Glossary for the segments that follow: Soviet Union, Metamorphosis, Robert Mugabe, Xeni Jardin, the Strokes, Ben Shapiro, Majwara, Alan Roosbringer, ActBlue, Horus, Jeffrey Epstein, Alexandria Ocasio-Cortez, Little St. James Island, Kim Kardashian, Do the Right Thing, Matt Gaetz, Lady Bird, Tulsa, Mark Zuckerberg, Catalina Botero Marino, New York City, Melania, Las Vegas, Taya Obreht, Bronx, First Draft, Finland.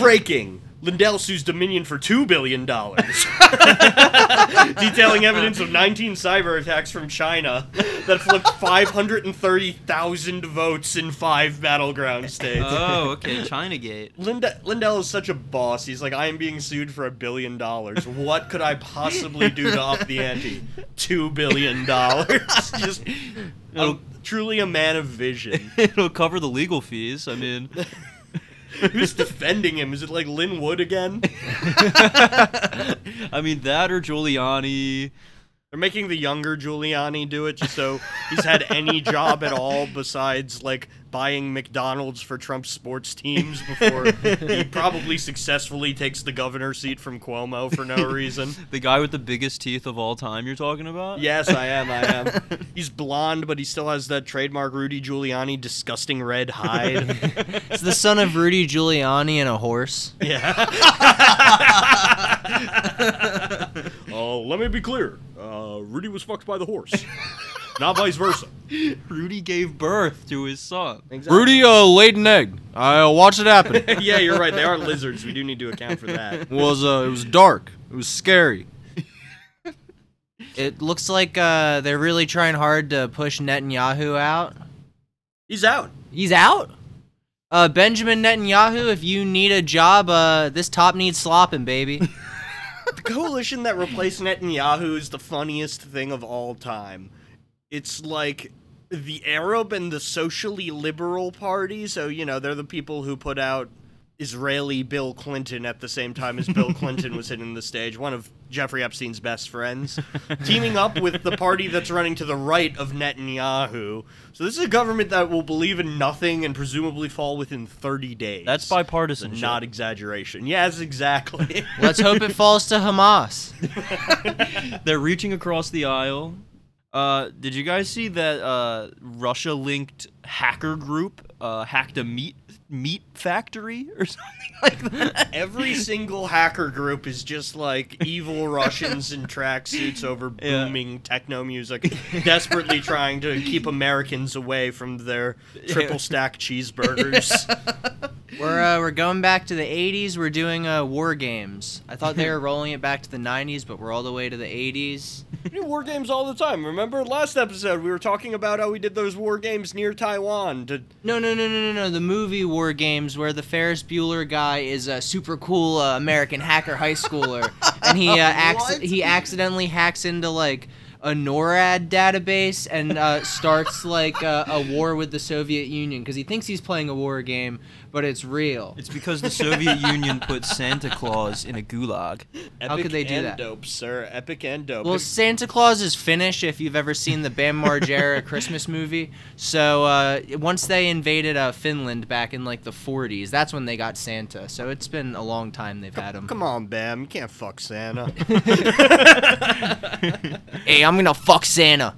Breaking. Lindell sues Dominion for $2 billion. Detailing evidence of 19 cyber attacks from China that flipped 530,000 votes in 5 battleground states. Oh, okay, Chinagate. Lindell is such a boss. He's like, I am being sued for $1 billion. What could I possibly do to up the ante? $2 billion. Just... truly a man of vision. It'll cover the legal fees, I mean... Who's defending him? Is it like Lynn Wood again? I mean, that or Giuliani. They're making the younger Giuliani do it just so he's had any job at all besides, like, buying McDonald's for Trump's sports teams before he probably successfully takes the governor seat from Cuomo for no reason. The guy with the biggest teeth of all time you're talking about? Yes, I am. He's blonde, but he still has that trademark Rudy Giuliani disgusting red hide. It's the son of Rudy Giuliani and a horse. Yeah. Let me be clear. Rudy was fucked by the horse. Not vice versa. Rudy gave birth to his son. Exactly. Rudy laid an egg. I watched it happen. Yeah, you're right. They are lizards. We do need to account for that. It was dark. It was scary. It looks like they're really trying hard to push Netanyahu out. He's out? Benjamin Netanyahu, if you need a job, this top needs slopping, baby. The coalition that replaced Netanyahu is the funniest thing of all time. It's like the Arab and the socially liberal party, so, you know, they're the people who put out Israeli Bill Clinton at the same time as Bill Clinton was hitting the stage, one of Jeffrey Epstein's best friends, teaming up with the party that's running to the right of Netanyahu. So this is a government that will believe in nothing and presumably fall within 30 days. That's bipartisan. Not exaggeration. Yes, exactly. Let's hope it falls to Hamas. They're reaching across the aisle. Did you guys see that Russia-linked hacker group hacked a meat factory or something like that? Every single hacker group is just like evil Russians in tracksuits over booming techno music, desperately trying to keep Americans away from their triple-stack cheeseburgers. Yeah. We're going back to the 80s. We're doing war games. I thought they were rolling it back to the 90s, but we're all the way to the 80s. We do war games all the time. Remember last episode we were talking about how we did those war games near Taiwan. No. The movie War Games where the Ferris Bueller guy is a super cool American hacker high schooler, and he accidentally hacks into like a NORAD database and starts like a war with the Soviet Union because he thinks he's playing a war game, but it's real. It's because the Soviet Union put Santa Claus in a gulag. How could they do that? Epic and dope, sir. Epic and dope. Well, Santa Claus is Finnish if you've ever seen the Bam Margera Christmas movie. So once they invaded Finland back in like the 40s, that's when they got Santa. So it's been a long time they've had him. Come on, Bam. You can't fuck Santa. Hey, I'm gonna fuck Santa.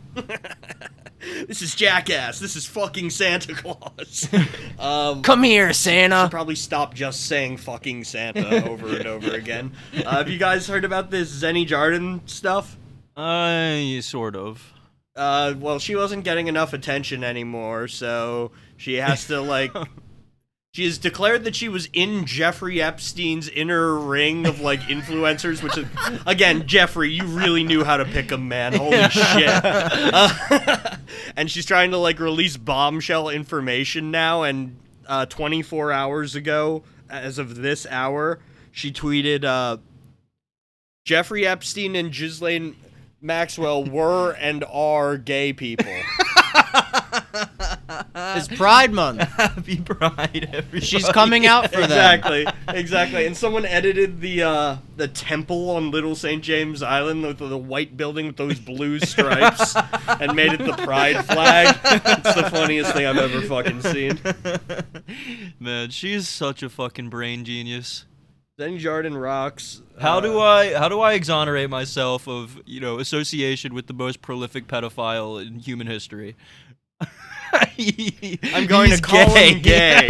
This is Jackass. This is fucking Santa Claus. Come here, Santa. Should probably stop just saying fucking Santa over and over again. Have you guys heard about this Xeni Jardin stuff? Sort of. Well, she wasn't getting enough attention anymore, so she has to, like... She has declared that she was in Jeffrey Epstein's inner ring of, like, influencers, which is, again, Jeffrey, you really knew how to pick a man. Holy shit. And she's trying to, like, release bombshell information now, and 24 hours ago, as of this hour, she tweeted, Jeffrey Epstein and Ghislaine Maxwell were and are gay people. It's Pride Month. Happy Pride, everybody. She's coming out for that. Exactly. And someone edited the temple on Little St. James Island, the white building with those blue stripes, and made it the Pride flag. It's the funniest thing I've ever fucking seen. Man, she's such a fucking brain genius. Xeni Jardin rocks. How do I exonerate myself of, you know, association with the most prolific pedophile in human history? I'm going to call him gay.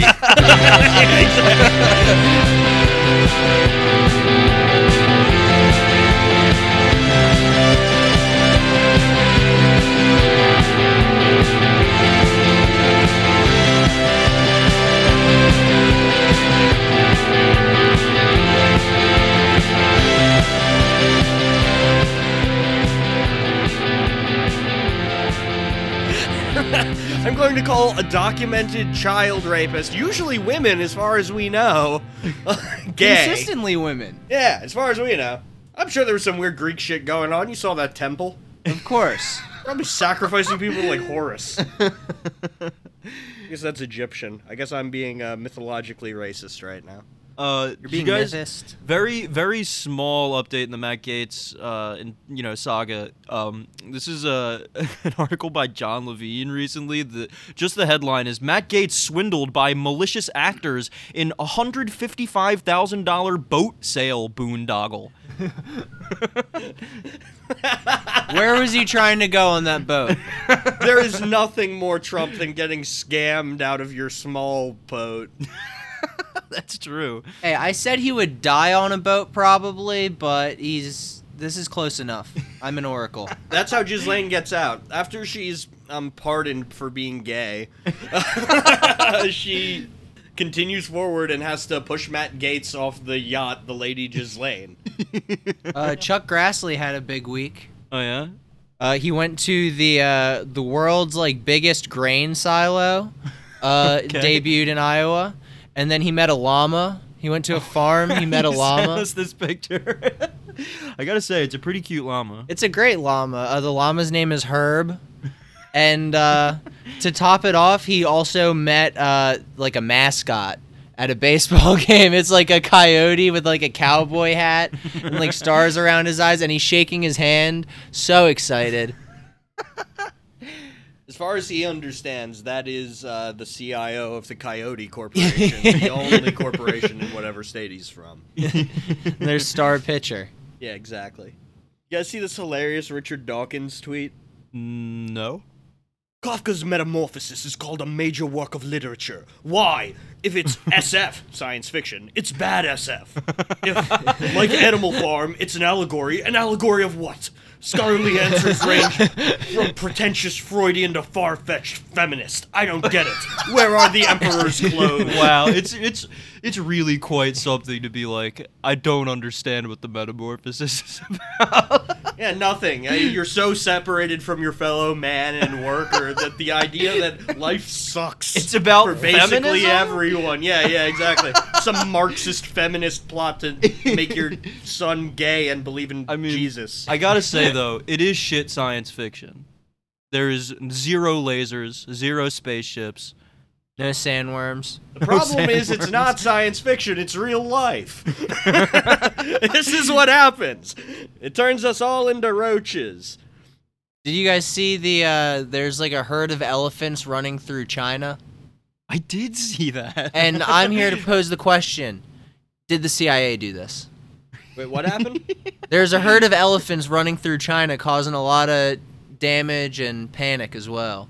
call a documented child rapist, usually women as far as we know, gay. Consistently women. Yeah, as far as we know. I'm sure there was some weird Greek shit going on. You saw that temple? Of course. Probably sacrificing people like Horus. I guess that's Egyptian. I guess I'm being mythologically racist right now. You're being racist. Very, very small update in the Matt Gaetz, saga. This is an article by John Levine recently. Just the headline is Matt Gaetz swindled by malicious actors in $155,000 boat sale boondoggle. Where was he trying to go on that boat? There is nothing more Trump than getting scammed out of your small boat. That's true. Hey, I said he would die on a boat probably, but this is close enough. I'm an oracle. That's how Ghislaine gets out. After she's pardoned for being gay, she continues forward and has to push Matt Gaetz off the yacht, the Lady Ghislaine. Chuck Grassley had a big week. Oh, yeah? He went to the world's biggest grain silo, debuted in Iowa. And then he met a llama. He went to a farm. He met a llama. Sent us this picture. I gotta say, it's a pretty cute llama. It's a great llama. The llama's name is Herb. And to top it off, he also met a mascot at a baseball game. It's a coyote with a cowboy hat and stars around his eyes, and he's shaking his hand, so excited. As far as he understands, that is the CIO of the Coyote Corporation, the only corporation in whatever state he's from. Their star pitcher. Yeah, exactly. You guys see this hilarious Richard Dawkins tweet? No. Kafka's Metamorphosis is called a major work of literature. Why? If it's SF, science fiction, it's bad SF. If, like Animal Farm, it's an allegory of what? Scholarly answers range from pretentious Freudian to far-fetched feminist. I don't get it. Where are the emperor's clothes? Wow, it's really quite something to be like, I don't understand what the Metamorphosis is about. Yeah, nothing. You're so separated from your fellow man and worker that the idea that life sucks. It's about for basically feminism? Everyone. Yeah, exactly. Some Marxist feminist plot to make your son gay and believe in Jesus. I gotta say though, it is shit science fiction. There is zero lasers, zero spaceships. No sandworms. The problem is it's not science fiction, it's real life. This is what happens. It turns us all into roaches. Did you guys see the, there's a herd of elephants running through China? I did see that. And I'm here to pose the question, did the CIA do this? Wait, what happened? There's a herd of elephants running through China causing a lot of damage and panic as well.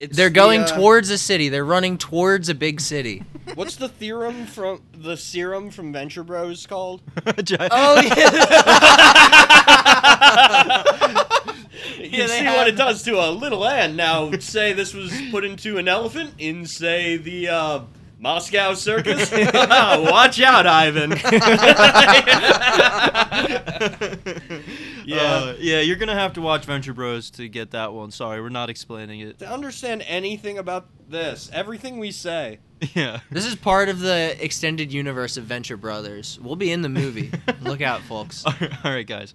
They're going towards a city. They're running towards a big city. What's the theorem from the serum from Venture Bros called? Oh yeah. You see what it does to a little ant. Now, say this was put into an elephant in, say, the Moscow circus. Watch out, Ivan. Yeah, you're going to have to watch Venture Bros to get that one. Sorry, we're not explaining it. To understand anything about this, everything we say. Yeah. This is part of the extended universe of Venture Brothers. We'll be in the movie. Look out, folks. All right, guys.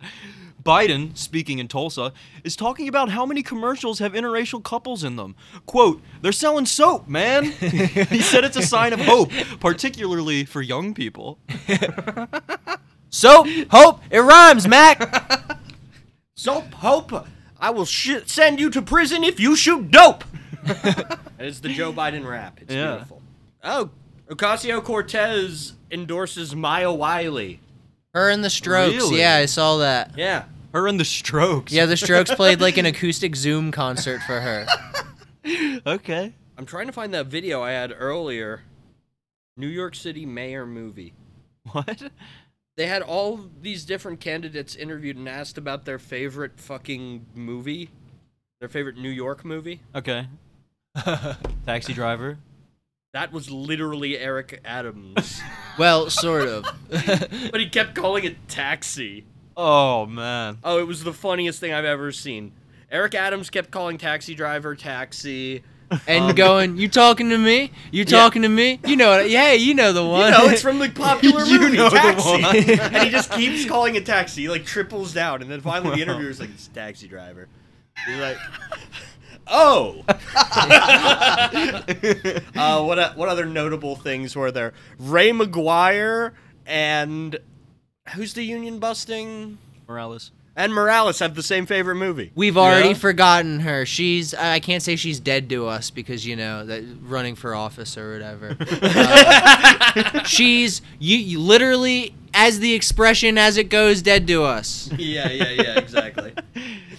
Biden, speaking in Tulsa, is talking about how many commercials have interracial couples in them. Quote, they're selling soap, man. He said it's a sign of hope, particularly for young people. Soap, hope, it rhymes, Mac. Soap, hope, I will send you to prison if you shoot dope. It's the Joe Biden rap. It's beautiful. Oh, Ocasio-Cortez endorses Maya Wiley. Her and the Strokes, really? Yeah, I saw that. Yeah, her and the Strokes. Yeah, the Strokes played an acoustic Zoom concert for her. Okay. I'm trying to find that video I had earlier. New York City mayor movie. What? They had all these different candidates interviewed and asked about their favorite fucking movie. Their favorite New York movie. Okay. Taxi Driver. That was literally Eric Adams. Well, sort of. But he kept calling it Taxi. Oh, man. Oh, it was the funniest thing I've ever seen. Eric Adams kept calling Taxi Driver Taxi. and going, "You talking to me? You talking to me? You know it? Yeah, you know the one. You know it's from the popular movie Taxi." And he just keeps calling it Taxi. He like triples down, and then finally the interviewer's like, "It's Taxi Driver." He's like, "Oh." What other notable things were there? Ray Maguire and who's the union busting? Morales. And Morales have the same favorite movie. We've already forgotten her. I can't say she's dead to us because, you know, that running for office or whatever. She's you literally, as the expression as it goes, dead to us. Yeah, exactly.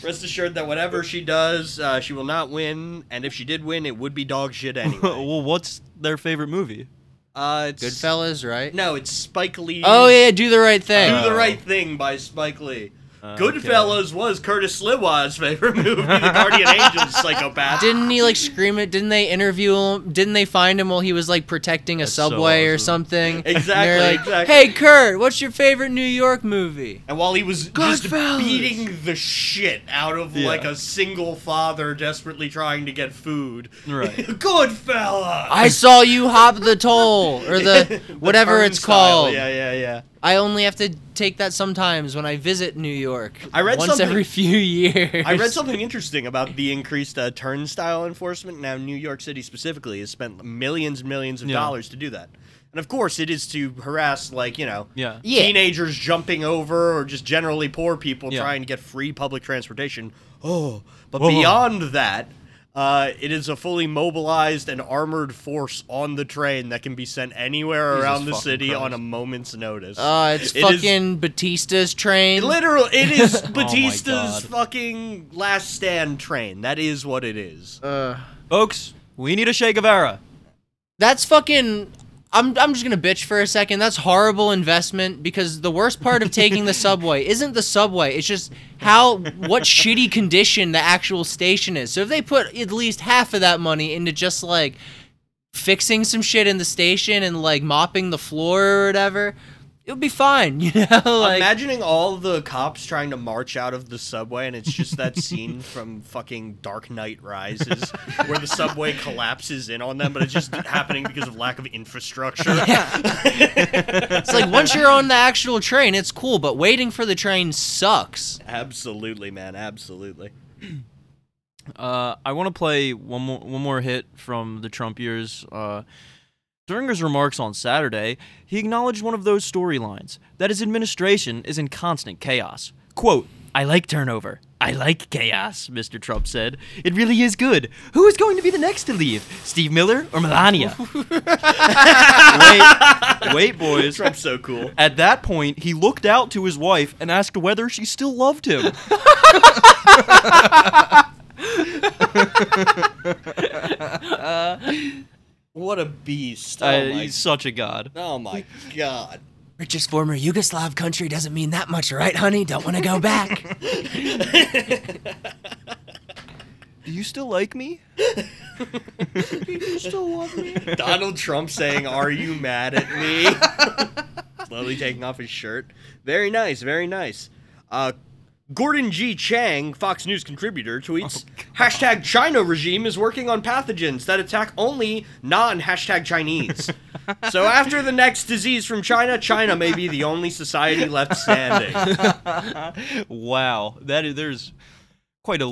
Rest assured that whatever she does, she will not win. And if she did win, it would be dog shit anyway. Well, what's their favorite movie? It's Goodfellas, right? No, it's Spike Lee. Oh, yeah, Do the Right Thing. Do the Right Thing by Spike Lee. Goodfellas was Curtis Sliwa's favorite movie, the Guardian Angels psychopath. Didn't he like scream it? Didn't they interview him? Didn't they find him while he was like protecting a subway or something? Exactly, like, exactly. Hey, Kurt, what's your favorite New York movie? And while he was just beating the shit out of like a single father desperately trying to get food. Right. Goodfellas! I saw you hop the toll or the whatever it's called. Yeah. I only have to take that sometimes when I visit New York. Once every few years. I read something interesting about the increased turnstile enforcement. Now, New York City specifically has spent millions and millions of dollars to do that. And, of course, it is to harass, like, you know, teenagers jumping over or just generally poor people trying to get free public transportation. Beyond that, it is a fully mobilized and armored force on the train that can be sent anywhere around the city on a moment's notice. It's Batista's train. Literally, it is Batista's fucking last stand train. That is what it is. Folks, we need a Che Guevara. That's fucking... I'm just gonna bitch for a second. That's horrible investment because the worst part of taking the subway isn't the subway. It's just what shitty condition the actual station is. So if they put at least half of that money into just like fixing some shit in the station and like mopping the floor or whatever, it would be fine, you know? Like, imagining all the cops trying to march out of the subway, and it's just that scene from fucking Dark Knight Rises where the subway collapses in on them, but it's just happening because of lack of infrastructure. Yeah. It's like, once you're on the actual train, it's cool, but waiting for the train sucks. Absolutely, man, absolutely. I want to play one more hit from the Trump years. During his remarks on Saturday, he acknowledged one of those storylines, that his administration is in constant chaos. Quote, "I like turnover. I like chaos," Mr. Trump said. "It really is good. Who is going to be the next to leave? Steve Miller or Melania?" Wait, boys. Trump's so cool. At that point, he looked out to his wife and asked whether she still loved him. What a beast. He's such a god. Oh, my God. Richest former Yugoslav country doesn't mean that much, right, honey? Don't want to go back. Do you still like me? Do you still want me? Donald Trump saying, "Are you mad at me?" Slowly taking off his shirt. Very nice, very nice. Gordon G. Chang, Fox News contributor, tweets, "Hashtag China regime is working on pathogens that attack only non-hashtag Chinese." So after the next disease from China, China may be the only society left standing. Wow. There's quite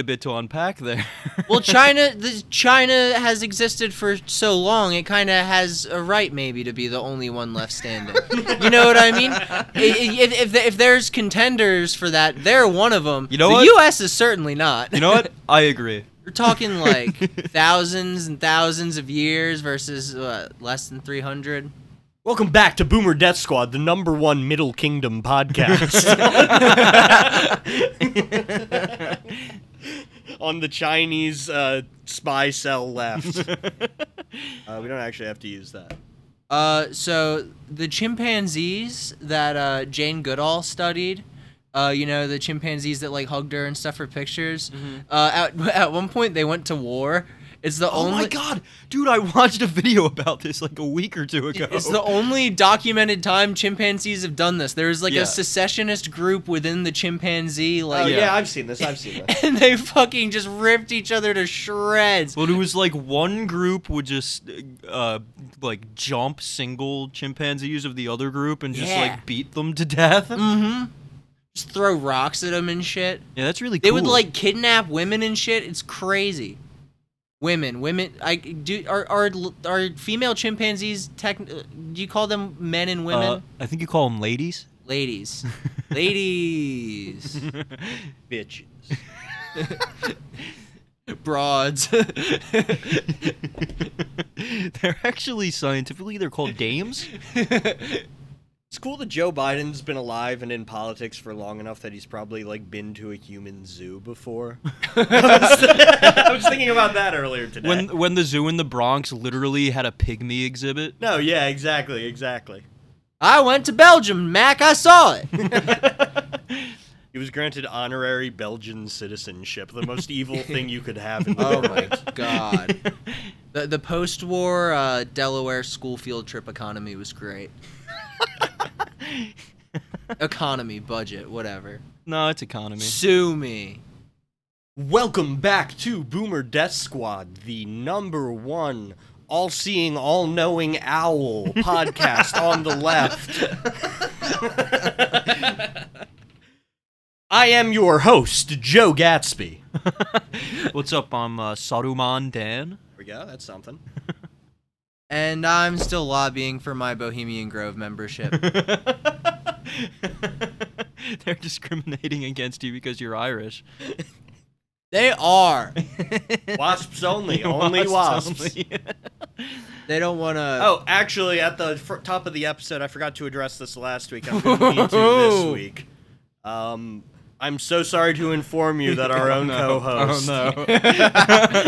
a bit to unpack there. Well, China has existed for so long, it kind of has a right maybe to be the only one left standing. You know what I mean? If there's contenders for that, they're one of them. You know what? The U.S. is certainly not. You know what? I agree. We're talking like thousands and thousands of years versus less than 300. Welcome back to Boomer Death Squad, the number one Middle Kingdom podcast. On the Chinese spy cell left. We don't actually have to use that. So the chimpanzees that Jane Goodall studied, you know, the chimpanzees that like hugged her and stuff for pictures, at one point they went to war. It's the only. Oh my God, dude! I watched a video about this like a week or two ago. It's the only documented time chimpanzees have done this. There's like a secessionist group within the chimpanzee. Like, I've seen this. And they fucking just ripped each other to shreds. Well, it was like one group would just like jump single chimpanzees of the other group and just like beat them to death. Mm-hmm. Just throw rocks at them and shit. Yeah, that's really cool. They would like kidnap women and shit. It's crazy. Women. Are female chimpanzees do you call them men and women? I think you call them ladies. Ladies. Bitches. Broads. They're actually scientifically they're called dames. It's cool that Joe Biden's been alive and in politics for long enough that he's probably, like, been to a human zoo before. I was thinking about that earlier today. When the zoo in the Bronx literally had a pygmy exhibit? No, yeah, exactly. I went to Belgium, Mac. I saw it. He was granted honorary Belgian citizenship, the most evil thing you could have in the world. Oh, my God. The post-war Delaware school field trip economy was great. Economy, budget, whatever. No, it's economy. Sue me. Welcome back to Boomer Death Squad, the number one all-seeing, all-knowing owl podcast on the left. I am your host, Joe Gatsby. What's up? I'm Saruman Dan. There we go. That's something. And I'm still lobbying for my Bohemian Grove membership. They're discriminating against you because you're Irish. They are. Wasps only. Only wasps. Only. They don't want to... Oh, actually, at the top of the episode, I forgot to address this last week. I'm going to need to this week. I'm so sorry to inform you that our own co-host,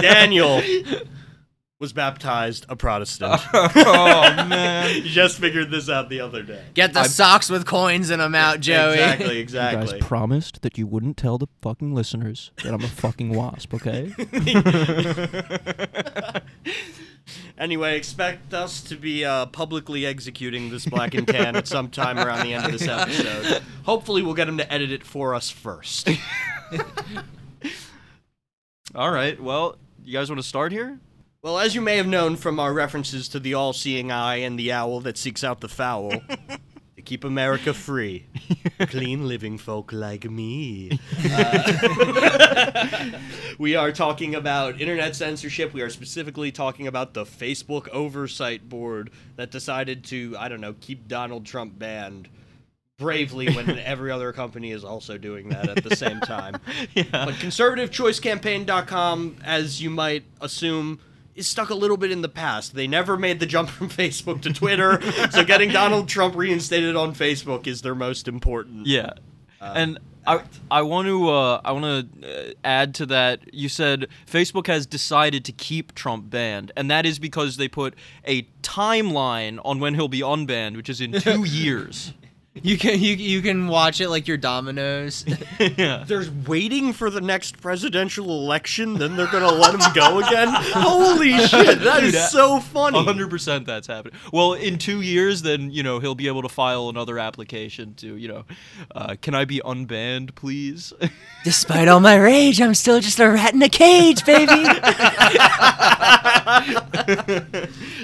Daniel... was baptized a Protestant. Oh, man. You just figured this out the other day. Get the socks with coins in them out, Joey. Exactly. You guys promised that you wouldn't tell the fucking listeners that I'm a fucking wasp, okay? Anyway, expect us to be publicly executing this black and tan at some time around the end of this episode. Hopefully we'll get him to edit it for us first. All right, well, you guys want to start here? Well, as you may have known from our references to the all-seeing eye and the owl that seeks out the fowl, to keep America free, clean living folk like me, we are talking about internet censorship. We are specifically talking about the Facebook Oversight Board that decided to, I don't know, keep Donald Trump banned. Bravely, when every other company is also doing that at the same time. Yeah. But conservativechoicecampaign.com, as you might assume, is stuck a little bit in the past. They never made the jump from Facebook to Twitter, so getting Donald Trump reinstated on Facebook is their most important. Yeah, and I want to add to that. You said Facebook has decided to keep Trump banned, and that is because they put a timeline on when he'll be unbanned, which is in 2 years. You can watch it like your dominoes. Yeah. They're waiting for the next presidential election, then they're going to let him go again? Holy shit, that is so funny. 100% that's happening. Well, in 2 years, then, you know, he'll be able to file another application to, you know, can I be unbanned, please? Despite all my rage, I'm still just a rat in a cage, baby.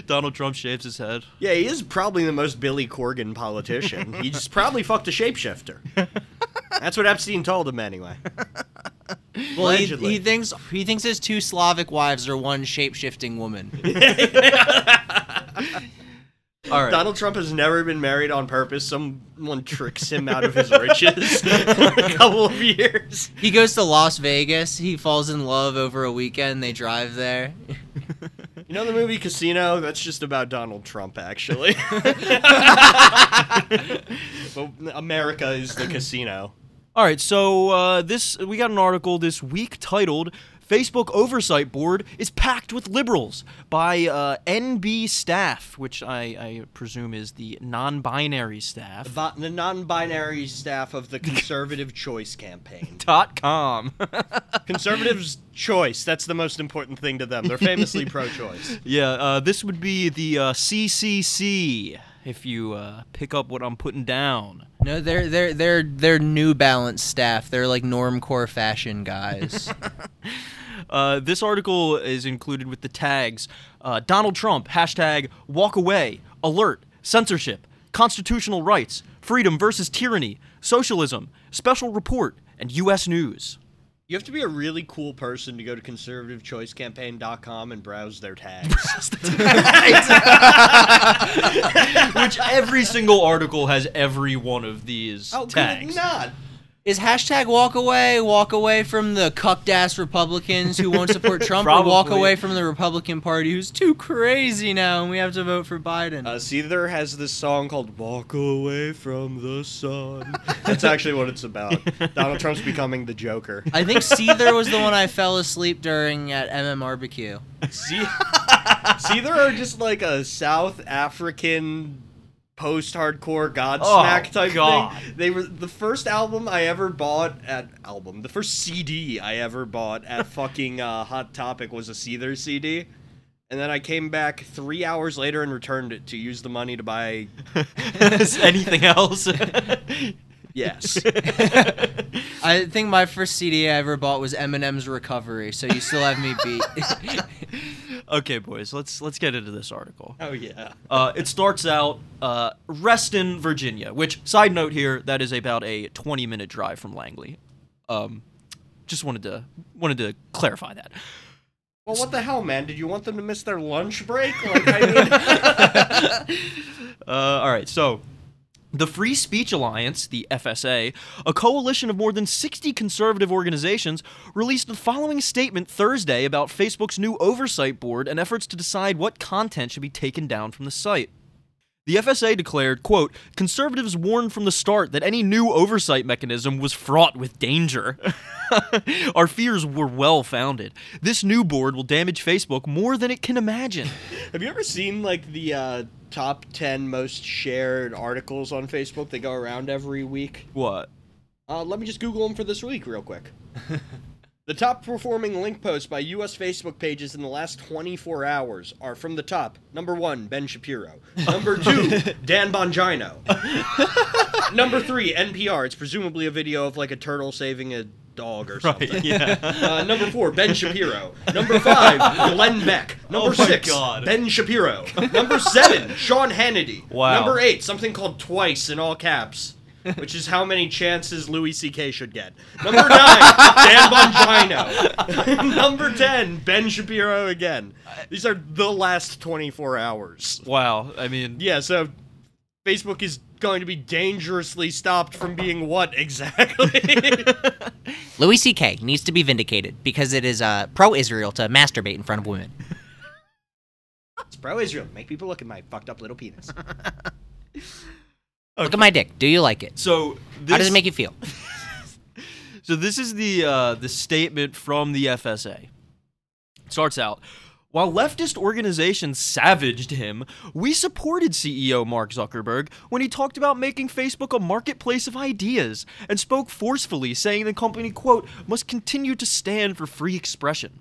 Donald Trump shaves his head. Yeah, he is probably the most Billy Corgan politician. He just probably fucked a shapeshifter. That's what Epstein told him anyway. Well, he thinks his two Slavic wives are one shapeshifting woman. All right. Donald Trump has never been married on purpose. Someone tricks him out of his riches for a couple of years. He goes to Las Vegas. He falls in love over a weekend. They drive there. You know the movie Casino? That's just about Donald Trump, actually. But America is the casino. All right, so we got an article this week titled Facebook Oversight Board is packed with liberals by NB staff, which I presume is the non-binary staff. The non-binary staff of the Conservative Choice Campaign. .com. Conservatives' choice. That's the most important thing to them. They're famously pro-choice. Yeah, this would be the CCC, if you pick up what I'm putting down. No, they're New Balance staff. They're like normcore fashion guys. This article is included with the tags. Donald Trump, hashtag walk away, alert, censorship, constitutional rights, freedom versus tyranny, socialism, special report, and U.S. news. You have to be a really cool person to go to conservativechoicecampaign.com and browse their tags. Which every single article has every one of these tags. Good God. Is hashtag walk away from the cucked-ass Republicans who won't support Trump, or walk away from the Republican Party who's too crazy now and we have to vote for Biden? Seether has this song called Walk Away From The Sun. That's actually what it's about. Donald Trump's becoming the Joker. I think Seether was the one I fell asleep during at MMRBQ. Seether are just like a South African post-hardcore Godsmack type thing. They were the first album I ever bought at the first CD I ever bought at fucking Hot Topic was a Seether CD, and then I came back 3 hours later and returned it to use the money to buy anything else. Yes. I think my first CD I ever bought was Eminem's Recovery, so you still have me beat. Okay, boys, let's get into this article. Oh, yeah. It starts out, Reston, Virginia, which, side note here, that is about a 20-minute drive from Langley. Just wanted to clarify that. Well, what the hell, man? Did you want them to miss their lunch break? Like, I mean... all right, so... The Free Speech Alliance, the FSA, a coalition of more than 60 conservative organizations, released the following statement Thursday about Facebook's new oversight board and efforts to decide what content should be taken down from the site. The FSA declared, quote, conservatives warned from the start that any new oversight mechanism was fraught with danger. Our fears were well-founded. This new board will damage Facebook more than it can imagine. Have you ever seen, like, the top 10 most shared articles on Facebook that go around every week? What? Let me just Google them for this week real quick. The top performing link posts by U.S. Facebook pages in the last 24 hours are from the top. Number 1, Ben Shapiro. Number 2, Dan Bongino. Number 3, NPR. It's presumably a video of like a turtle saving a dog or something. Right, yeah. Number 4, Ben Shapiro. Number 5, Glenn Beck. Number 6, Ben Shapiro. Number 7, Sean Hannity. Wow. Number 8, something called Twice in all caps. Which is how many chances Louis C.K. should get. Number 9, Dan Bongino. Number 10, Ben Shapiro again. These are the last 24 hours. Wow, I mean... Yeah, so Facebook is going to be dangerously stopped from being what exactly? Louis C.K. needs to be vindicated because it is pro-Israel to masturbate in front of women. It's pro-Israel. Make people look at my fucked up little penis. Okay. Look at my dick. Do you like it? So this, how does it make you feel? So this is the statement from the FSA. It starts out, while leftist organizations savaged him, we supported CEO Mark Zuckerberg when he talked about making Facebook a marketplace of ideas and spoke forcefully, saying the company, quote, must continue to stand for free expression.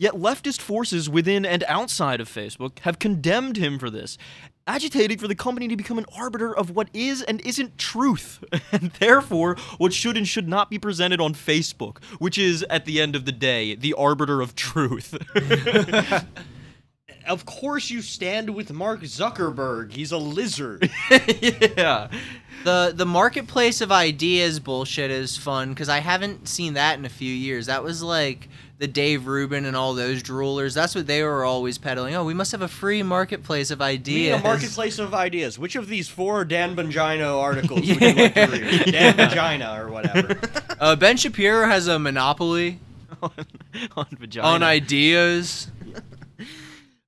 Yet leftist forces within and outside of Facebook have condemned him for this, agitating for the company to become an arbiter of what is and isn't truth, and therefore what should and should not be presented on Facebook, which is, at the end of the day, the arbiter of truth. Of course you stand with Mark Zuckerberg. He's a lizard. Yeah. The marketplace of ideas bullshit is fun, because I haven't seen that in a few years. That was like... the Dave Rubin and all those droolers, that's what they were always peddling. Oh, we must have a free marketplace of ideas. A marketplace of ideas. Which of these 4 Dan Bongino articles would you like to read? Dan Vagina or whatever. Ben Shapiro has a monopoly on vagina. On ideas.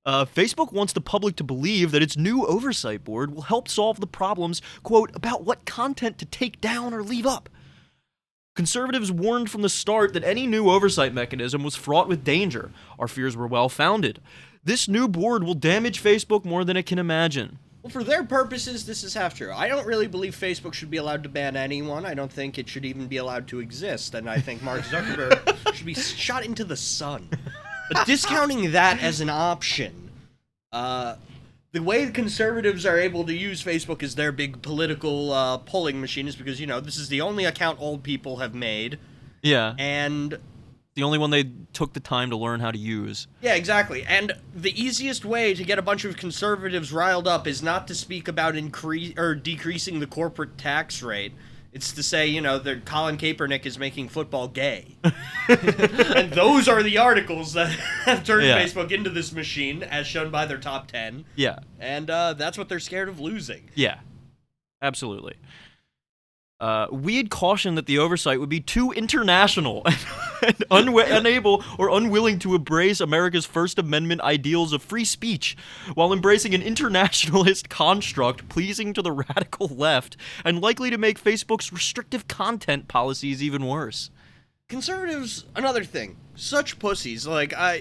Facebook wants the public to believe that its new oversight board will help solve the problems, quote, about what content to take down or leave up. Conservatives warned from the start that any new oversight mechanism was fraught with danger. Our fears were well-founded. This new board will damage Facebook more than it can imagine. Well, for their purposes, this is half true. I don't really believe Facebook should be allowed to ban anyone. I don't think it should even be allowed to exist. And I think Mark Zuckerberg should be shot into the sun. But discounting that as an option, the way the conservatives are able to use Facebook as their big political polling machine is because, you know, this is the only account old people have made. Yeah. And the only one they took the time to learn how to use. Yeah, exactly. And the easiest way to get a bunch of conservatives riled up is not to speak about decreasing the corporate tax rate. It's to say, you know, that Colin Kaepernick is making football gay. And those are the articles that have turned Facebook into this machine, as shown by their top 10. Yeah. And that's what they're scared of losing. Yeah, absolutely. We had cautioned that the oversight would be too international and unable or unwilling to embrace America's First Amendment ideals of free speech while embracing an internationalist construct pleasing to the radical left and likely to make Facebook's restrictive content policies even worse. Conservatives, another thing, such pussies. Like, I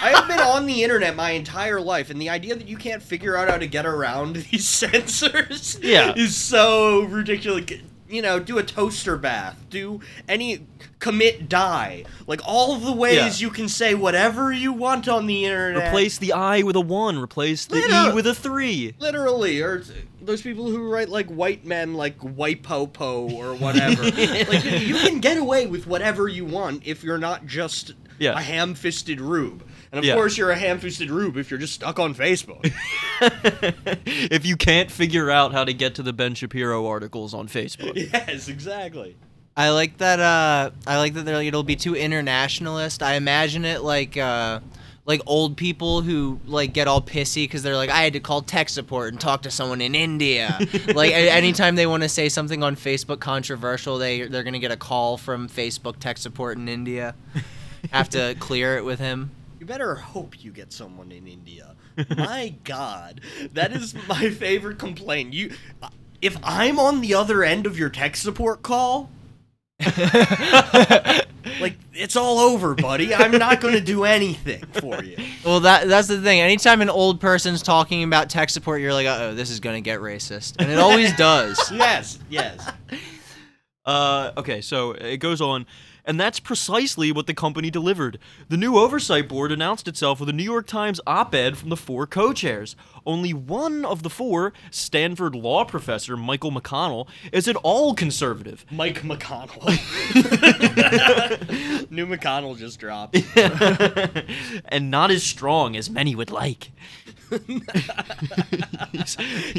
have been on the internet my entire life, and the idea that you can't figure out how to get around these censors is so ridiculous. You know, do a toaster bath, do any, commit, die. Like, all of the ways you can say whatever you want on the internet. Replace the I with a 1, replace the E with a 3. Literally, or those people who write, like, white men, like, Wipopo or whatever. Like, you can get away with whatever you want if you're not just a ham-fisted rube. And of course you're a ham-fisted rube if you're just stuck on Facebook. If you can't figure out how to get to the Ben Shapiro articles on Facebook. Yes, exactly. I like that it'll be too internationalist. I imagine it like old people who like get all pissy because they're like, I had to call tech support and talk to someone in India. Like anytime they want to say something on Facebook controversial, they're gonna get a call from Facebook tech support in India. Have to clear it with him. You better hope you get someone in India. My God, that is my favorite complaint. If I'm on the other end of your tech support call, like, it's all over, buddy. I'm not going to do anything for you. Well, that's the thing. Anytime an old person's talking about tech support, you're like, uh-oh, this is going to get racist. And it always does. Yes. Okay, so it goes on. And that's precisely what the company delivered. The new oversight board announced itself with a New York Times op-ed from the 4 co-chairs. Only one of the 4, Stanford law professor Michael McConnell, is at all conservative. Mike McConnell. New McConnell just dropped. And not as strong as many would like.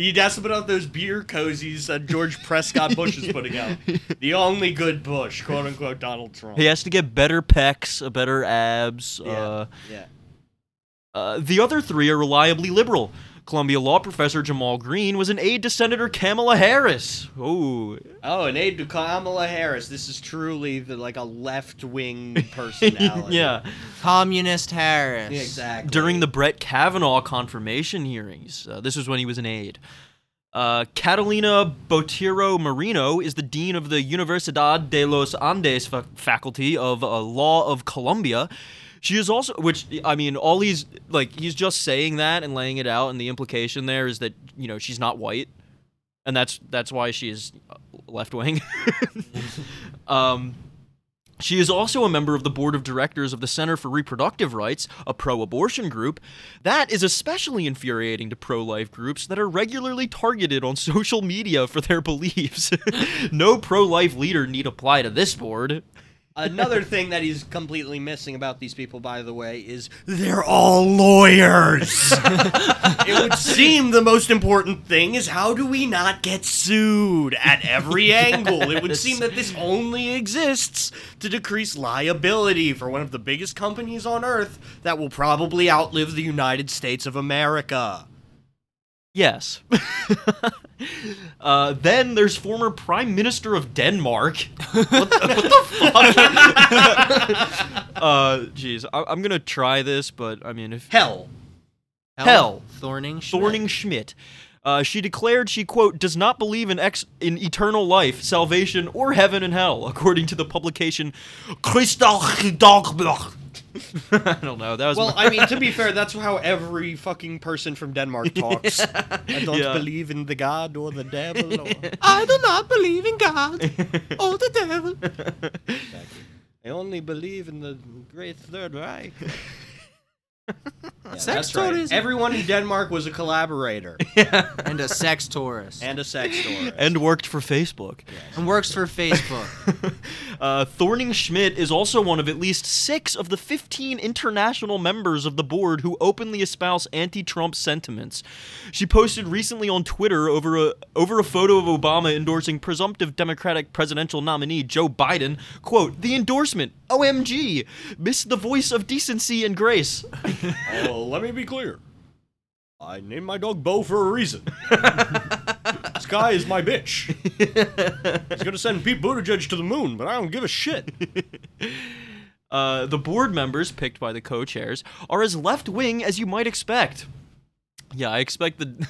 You'd have to put out those beer cozies that George Prescott Bush is putting out. The only good Bush, quote-unquote Donald Trump. He has to get better pecs, better abs. The other 3 are reliably liberal. Columbia law professor Jamal Green was an aide to Senator Kamala Harris. Oh, an aide to Kamala Harris. This is truly a left-wing personality. Communist Harris. Yeah, exactly. During the Brett Kavanaugh confirmation hearings, this was when he was an aide. Catalina Botero Marino is the dean of the Universidad de los Andes faculty of Law of Columbia. She is also, which, I mean, all he's just saying that and laying it out, and the implication there is that, you know, she's not white, and that's why she is left-wing. She is also a member of the board of directors of the Center for Reproductive Rights, a pro-abortion group. That is especially infuriating to pro-life groups that are regularly targeted on social media for their beliefs. No pro-life leader need apply to this board. Another thing that he's completely missing about these people, by the way, is they're all lawyers. It would seem the most important thing is how do we not get sued at every angle? It would seem that this only exists to decrease liability for one of the biggest companies on earth that will probably outlive the United States of America. Yes. Then there's former Prime Minister of Denmark. What the fuck? Jeez, I'm gonna try this, but I mean, if Hell Thorning Schmidt. She declared she, quote, does not believe in eternal life, salvation, or heaven and hell, according to the publication Kristallgedagbladet. I don't know. That was I mean, to be fair, that's how every fucking person from Denmark talks. Yeah. I don't believe in the God or the devil. Or... I do not believe in God or the devil. Exactly. I only believe in the Great Third Reich. Yeah, sex tourism. Right. Everyone in Denmark was a collaborator. Yeah. And a sex tourist. And worked for Facebook. Yes. And works for Facebook. Thorning Schmidt is also one of at least 6 of the 15 international members of the board who openly espouse anti-Trump sentiments. She posted recently on Twitter over a photo of Obama endorsing presumptive Democratic presidential nominee Joe Biden, quote, the endorsement, OMG, missed the voice of decency and grace. Well, let me be clear. I named my dog Bo for a reason. This guy is my bitch. He's going to send Pete Buttigieg to the moon, but I don't give a shit. The board members, picked by the co-chairs, are as left-wing as you might expect. Yeah, I expect the...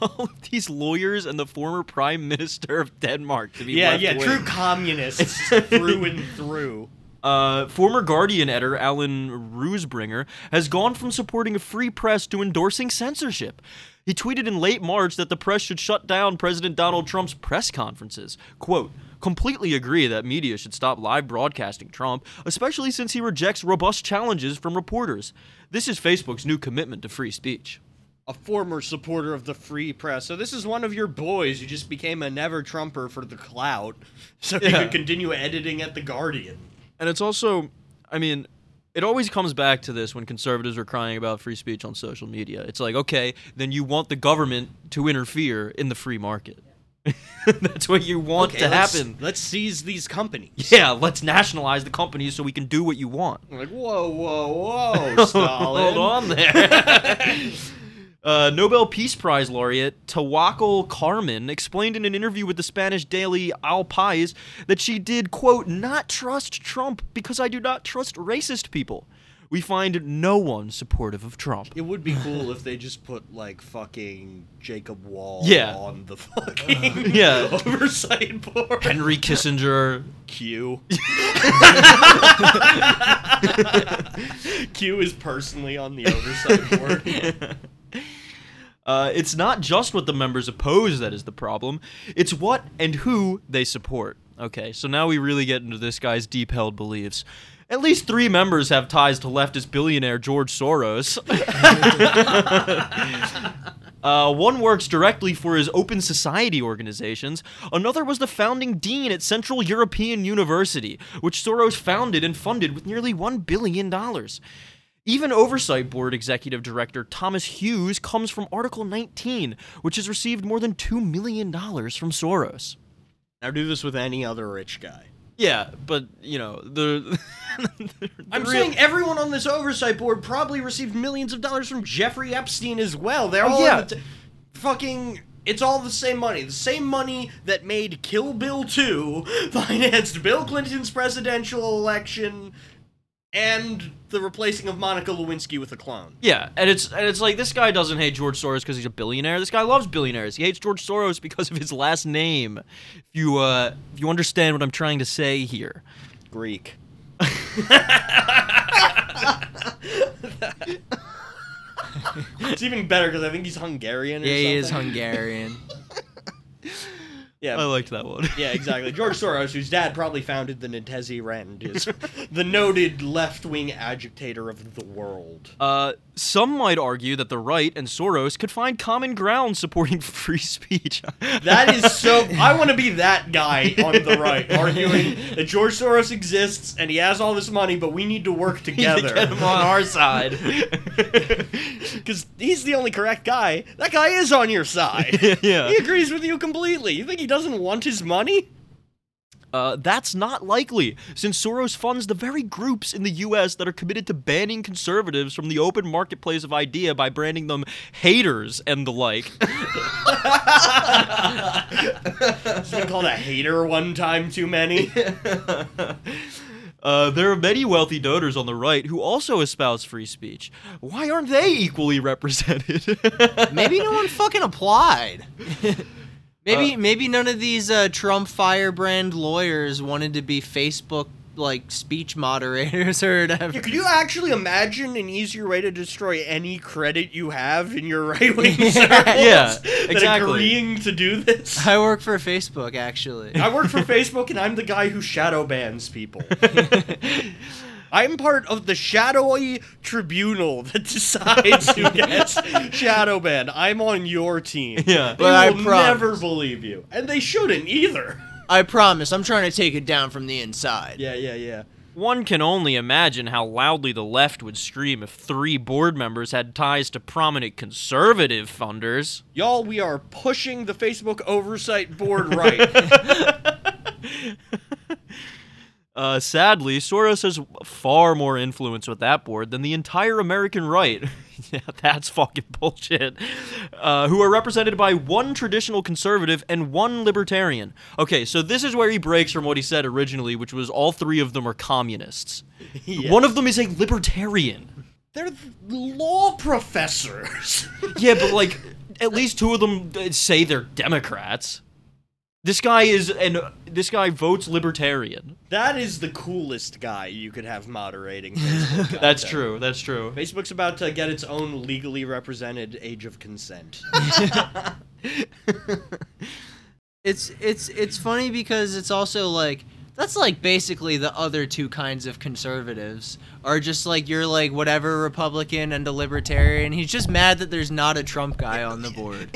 all of these lawyers and the former prime minister of Denmark to be left-wing. Yeah, true communists through and through. Former Guardian editor Alan Roosbringer has gone from supporting a free press to endorsing censorship. He tweeted in late March that the press should shut down President Donald Trump's press conferences. Quote, completely agree that media should stop live broadcasting Trump, especially since he rejects robust challenges from reporters. This is Facebook's new commitment to free speech. A former supporter of the free press. So this is one of your boys who just became a never-Trumper for the clout so he could continue editing at The Guardian. And it's also, I mean, it always comes back to this when conservatives are crying about free speech on social media. It's like, okay, then you want the government to interfere in the free market. That's what you want to happen. Let's seize these companies. Yeah, let's nationalize the companies so we can do what you want. I'm like, whoa, whoa, whoa, Stalin. Hold on there. Nobel Peace Prize laureate Tawakkol Karman explained in an interview with the Spanish daily Al País that she did, quote, not trust Trump because I do not trust racist people. We find no one supportive of Trump. It would be cool if they just put, like, fucking Jacob Wall on the fucking Oversight Board. Henry Kissinger. Q. Q is personally on the Oversight Board. Yeah. It's not just what the members oppose that is the problem. It's what and who they support. Okay, so now we really get into this guy's deep-held beliefs. At least 3 members have ties to leftist billionaire George Soros. One works directly for his open society organizations. Another was the founding dean at Central European University, which Soros founded and funded with nearly $1 billion. Even Oversight Board Executive Director Thomas Hughes comes from Article 19, which has received more than $2 million from Soros. Now do this with any other rich guy. Yeah, but, you know, I'm saying everyone on this Oversight Board probably received millions of dollars from Jeffrey Epstein as well. They're all it's all the same money. The same money that made Kill Bill 2, financed Bill Clinton's presidential election... and the replacing of Monica Lewinsky with a clone. Yeah, and it's like, this guy doesn't hate George Soros because he's a billionaire. This guy loves billionaires. He hates George Soros because of his last name. If you understand what I'm trying to say here. Greek. It's even better because I think he's Hungarian or something. Yeah, he is Hungarian. Yeah, I liked that one. Yeah, exactly. George Soros, whose dad probably founded the Nintesi Rand, is the noted left-wing agitator of the world. Some might argue that the right and Soros could find common ground supporting free speech. That is so... I want to be that guy on the right, arguing that George Soros exists and he has all this money, but we need to work together. To get him on our side. Because he's the only correct guy. That guy is on your side. Yeah. He agrees with you completely. You think he doesn't want his money? That's not likely, since Soros funds the very groups in the U.S. that are committed to banning conservatives from the open marketplace of idea by branding them haters and the like. Someone called a hater one time too many. There are many wealthy donors on the right who also espouse free speech. Why aren't they equally represented? Maybe no one fucking applied. Maybe none of these Trump firebrand lawyers wanted to be Facebook like speech moderators or whatever. Yeah, could you actually imagine an easier way to destroy any credit you have in your right wing circles? Yeah, exactly. Than agreeing to do this. I work for Facebook, actually. I work for Facebook, and I'm the guy who shadow bans people. I'm part of the shadowy tribunal that decides who gets shadow banned. I'm on your team. Yeah, I will never believe you, and they shouldn't either. I promise, I'm trying to take it down from the inside. Yeah. One can only imagine how loudly the left would scream if 3 board members had ties to prominent conservative funders. Y'all, we are pushing the Facebook Oversight Board right. Sadly, Soros has far more influence with that board than the entire American right. Yeah, that's fucking bullshit. Who are represented by 1 traditional conservative and 1 libertarian. Okay, so this is where he breaks from what he said originally, which was all 3 of them are communists. Yes. One of them is a libertarian. They're law professors. Yeah, but like, at least 2 of them say they're Democrats. This guy votes libertarian. That is the coolest guy you could have moderating Facebook. That's true. Facebook's about to get its own legally represented age of consent. It's funny because it's also like that's like basically the other 2 kinds of conservatives are just like you're like whatever Republican and a libertarian. He's just mad that there's not a Trump guy on the board.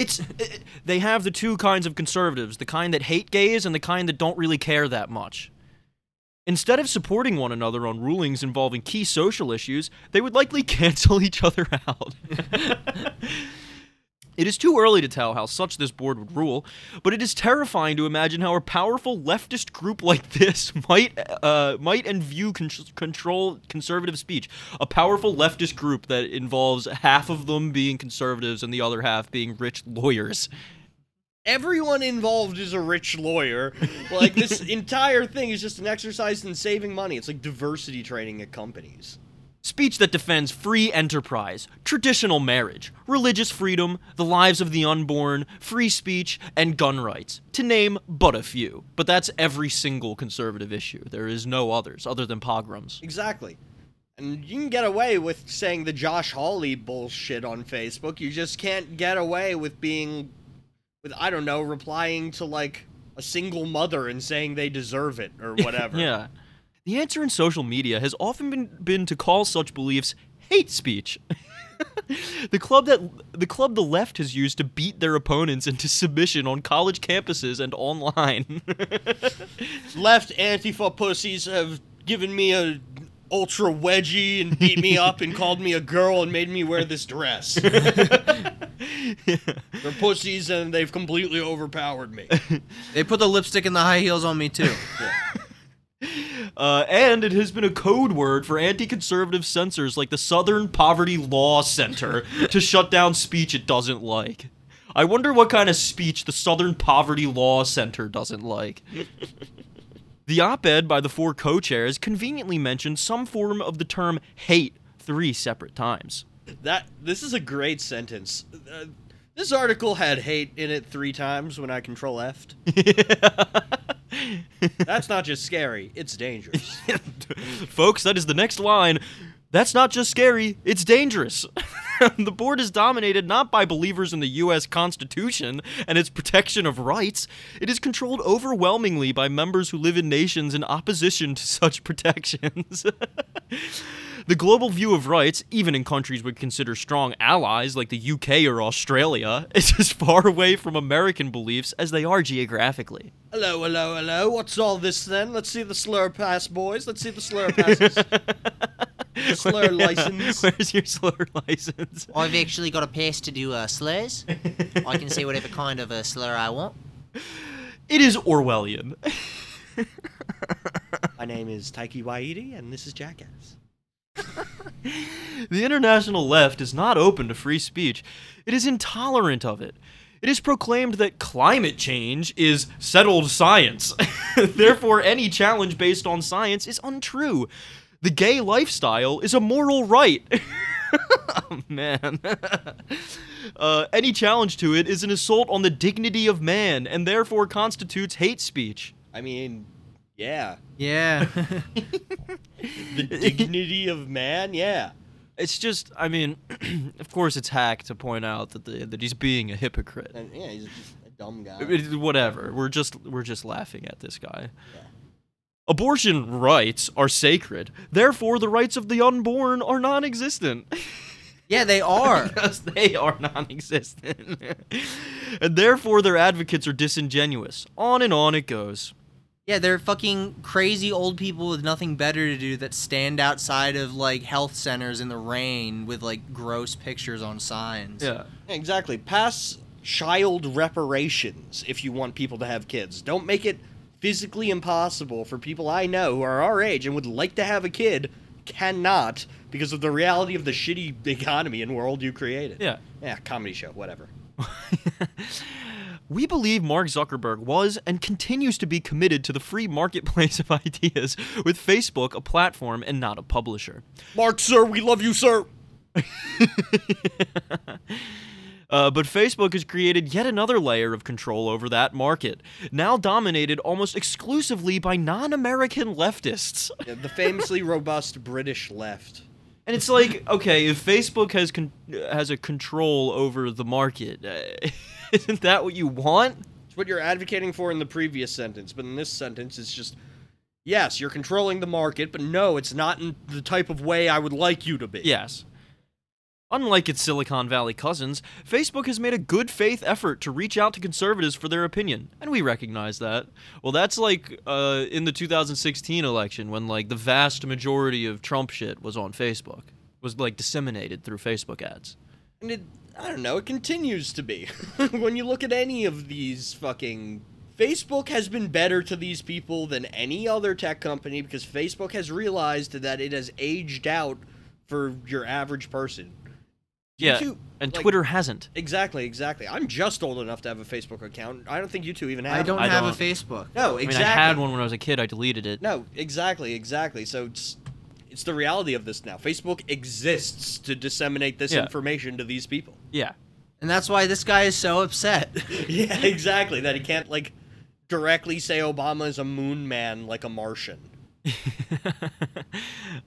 They have the 2 kinds of conservatives, the kind that hate gays and the kind that don't really care that much. Instead of supporting one another on rulings involving key social issues, they would likely cancel each other out. It is too early to tell how such this board would rule, but it is terrifying to imagine how a powerful leftist group like this might control conservative speech. A powerful leftist group that involves half of them being conservatives and the other half being rich lawyers. Everyone involved is a rich lawyer. Like, this entire thing is just an exercise in saving money. It's like diversity training at companies. Speech that defends free enterprise, traditional marriage, religious freedom, the lives of the unborn, free speech, and gun rights, to name but a few. But that's every single conservative issue. There is no others, other than pogroms. Exactly. And you can get away with saying the Josh Hawley bullshit on Facebook. You just can't get away with replying to, like, a single mother and saying they deserve it or whatever. Yeah. The answer in social media has often been to call such beliefs hate speech. The club the left has used to beat their opponents into submission on college campuses and online. Left Antifa pussies have given me a ultra wedgie and beat me up and called me a girl and made me wear this dress. Yeah. They're pussies and they've completely overpowered me. They put the lipstick and the high heels on me too. Yeah. And it has been a code word for anti-conservative censors like the Southern Poverty Law Center to shut down speech it doesn't like. I wonder what kind of speech the Southern Poverty Law Center doesn't like. The op-ed by the 4 co-chairs conveniently mentioned some form of the term hate 3 separate times. This is a great sentence. This article had hate in it 3 times when I control F'd. Yeah. That's not just scary, it's dangerous. Folks, that is the next line. That's not just scary, it's dangerous. The board is dominated not by believers in the U.S. Constitution and its protection of rights. It is controlled overwhelmingly by members who live in nations in opposition to such protections. The global view of rights, even in countries we consider strong allies like the UK or Australia, is as far away from American beliefs as they are geographically. Hello. What's all this then? Let's see the slur pass, boys. Let's see the slur passes. The slur license. Where's your slur license? I've actually got a pass to do slurs. I can say whatever kind of a slur I want. It is Orwellian. My name is Taiki Waititi, and this is Jackass. The international left is not open to free speech. It is intolerant of it. It is proclaimed that climate change is settled science. Therefore, any challenge based on science is untrue. The gay lifestyle is a moral right. Oh, man. Any challenge to it is an assault on the dignity of man and therefore constitutes hate speech. I mean, yeah. Yeah. The dignity of man, yeah. It's just, I mean, of course it's hack to point out that that he's being a hypocrite. And, yeah, he's just a dumb guy. Whatever. We're just laughing at this guy. Yeah. Abortion rights are sacred. Therefore, the rights of the unborn are non-existent. Yeah, they are. Because they are non-existent. And therefore, their advocates are disingenuous. On it goes. Yeah, they're fucking crazy old people with nothing better to do that stand outside of, like, health centers in the rain with, like, gross pictures on signs. Yeah. Exactly. Pass child reparations if you want people to have kids. Don't make it physically impossible for people I know who are our age and would like to have a kid cannot because of the reality of the shitty economy and world you created. Yeah. Yeah, comedy show, whatever. We believe Mark Zuckerberg was and continues to be committed to the free marketplace of ideas, with Facebook a platform and not a publisher. Mark, sir, we love you, sir. But Facebook has created yet another layer of control over that market, now dominated almost exclusively by non-American leftists. Yeah, the famously robust British left. And it's like, okay, if Facebook has a control over the market, isn't that what you want? It's what you're advocating for in the previous sentence, but in this sentence it's just, yes, you're controlling the market, but no, it's not in the type of way I would like you to be. Yes. Unlike its Silicon Valley cousins, Facebook has made a good faith effort to reach out to conservatives for their opinion, and we recognize that. Well, that's like in the 2016 election when, like, the vast majority of Trump shit was on Facebook, was, like, disseminated through Facebook ads. And it, I don't know, it continues to be. When you look at any of these fucking... Facebook has been better to these people than any other tech company because Facebook has realized that it has aged out for your average person. Yeah, YouTube, and like, Twitter hasn't. Exactly. I'm just old enough to have a Facebook account. I don't think you two even have. I don't have a Facebook. No, exactly. I mean, I had one when I was a kid. I deleted it. No, exactly. So it's the reality of this now. Facebook exists to disseminate this information to these people. Yeah, and that's why this guy is so upset. Yeah, exactly. That he can't, like, directly say Obama is a moon man like a Martian.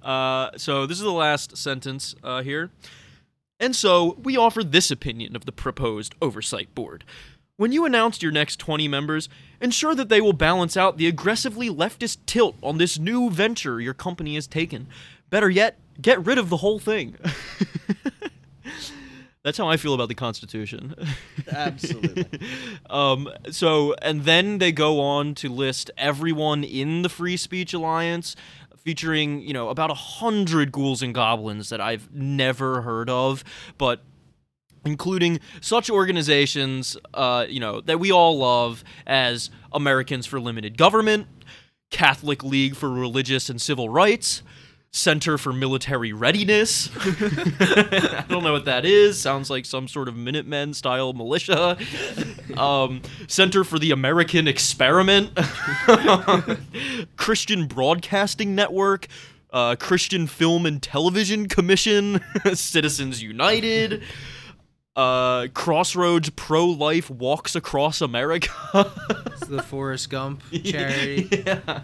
So this is the last sentence here. And so, we offer this opinion of the proposed Oversight Board. When you announce your next 20 members, ensure that they will balance out the aggressively leftist tilt on this new venture your company has taken. Better yet, get rid of the whole thing. That's how I feel about the Constitution. Absolutely. And then they go on to list everyone in the Free Speech Alliance, featuring, you know, about 100 ghouls and goblins that I've never heard of, but including such organizations, you know, that we all love as Americans for Limited Government, Catholic League for Religious and Civil Rights, Center for Military Readiness. I don't know what that is. Sounds like some sort of Minutemen-style militia. Center for the American Experiment. Christian Broadcasting Network. Christian Film and Television Commission. Citizens United. Crossroads Pro-Life Walks Across America. It's the Forrest Gump charity. Yeah.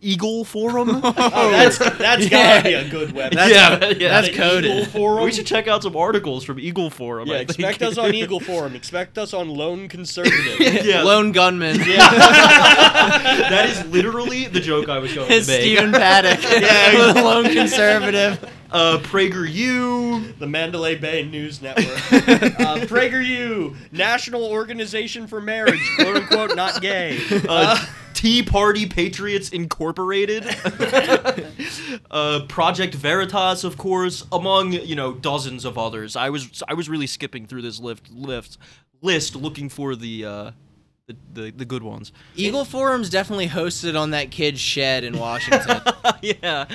Eagle Forum. Oh, that's gotta be a good website. That's coded. Eagle Forum? We should check out some articles from Eagle Forum. Yeah, expect us on Eagle Forum. Expect us on Lone Conservative. Yeah. Lone Gunman. Yeah. That is literally the joke I was going to make. Stephen Paddock. Yeah, Lone Conservative. PragerU, the Mandalay Bay News Network. PragerU, National Organization for Marriage, quote unquote, not gay. Tea Party Patriots Incorporated, Project Veritas, of course, among, you know, dozens of others. I was really skipping through this list looking for the good ones. Eagle Forum's definitely hosted on that kid's shed in Washington. Yeah.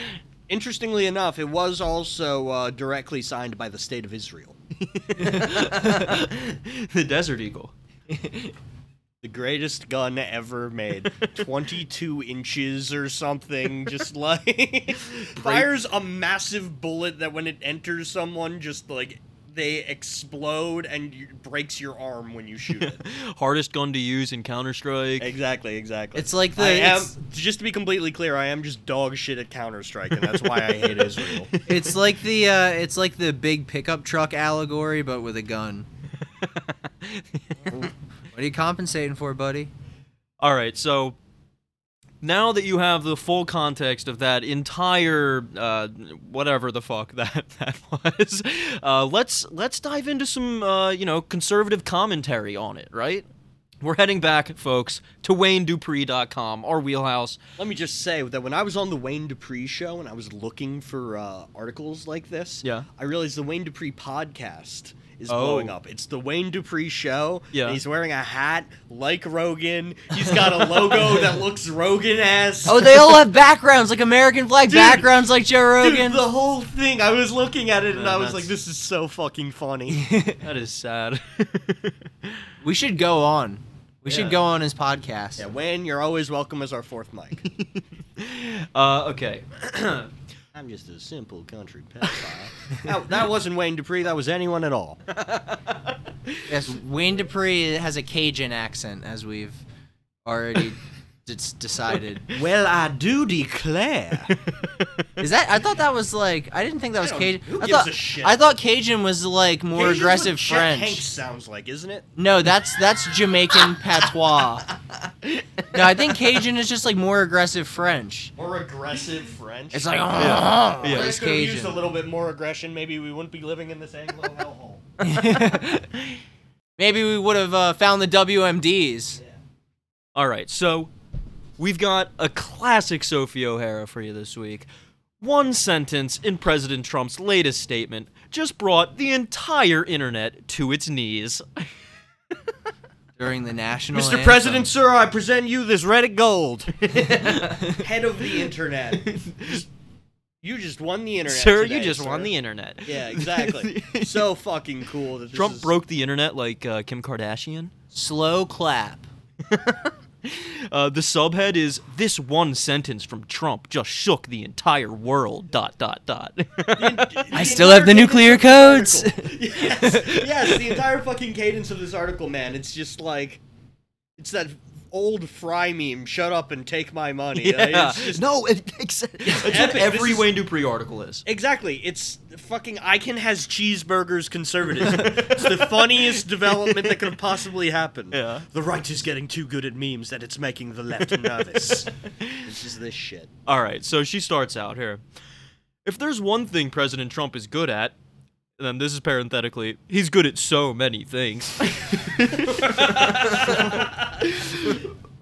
Interestingly enough, it was also directly signed by the State of Israel. The Desert Eagle. The greatest gun ever made. 22 inches or something, just like... fires a massive bullet that when it enters someone, just like... they explode and breaks your arm when you shoot it. Hardest gun to use in Counter-Strike. Exactly. It's like the... just to be completely clear, I am just dog shit at Counter-Strike, and that's why I hate Israel. It's like the big pickup truck allegory, but with a gun. What are you compensating for, buddy? All right, so... now that you have the full context of that entire whatever the fuck that was, let's dive into some conservative commentary on it, right? We're heading back, folks, to WayneDupree.com, our wheelhouse. Let me just say that when I was on the Wayne Dupree show and I was looking for articles like this, I realized the Wayne Dupree podcast is blowing up. It's the Wayne Dupree show. Yeah. And he's wearing a hat like Rogan. He's got a logo that looks Rogan-esque. Oh, they all have backgrounds like American flag backgrounds like Joe Rogan. Dude, the whole thing. I was looking at it and I was like, this is so fucking funny. That is sad. We should go on. We should go on his podcast. Yeah, Wayne, you're always welcome as our fourth mic. Okay. I'm just a simple country pedophile. That wasn't Wayne Dupree. That was anyone at all. Yes, Wayne Dupree has a Cajun accent, as we've already decided. Well, I do declare. Is that? I thought that was like. I didn't think that was Cajun. Who gives a shit? I thought Cajun was like more Cajun's aggressive what French. Hank sounds like, isn't it? No, that's Jamaican patois. No, I think Cajun is just like more aggressive French. More aggressive French? It's like, It's Cajun. If we used a little bit more aggression, maybe we wouldn't be living in this Anglo hellhole. Maybe we would have found the WMDs. Yeah. All right, so we've got a classic Sophie O'Hara for you this week. One sentence in President Trump's latest statement just brought the entire internet to its knees. During the national Mr. anthem. President, sir, I present you this Reddit gold. Head of the internet. You just won the internet. Sir, today, you just won the internet. Yeah, exactly. So fucking cool. That Trump broke the internet like Kim Kardashian. Slow clap. The subhead is, this one sentence from Trump just shook the entire world, .. I still have the nuclear codes! Yes, the entire fucking cadence of this article, man. It's just like, it's that old Fry meme, shut up and take my money. Yeah. It's every Wayne Dupree article is. Exactly. It's fucking, I can has cheeseburgers conservatism. It's the funniest development that could possibly happen. Yeah. The right is getting too good at memes that it's making the left nervous. It's just this shit. All right, so she starts out here. If there's one thing President Trump is good at, and then this is parenthetically, he's good at so many things.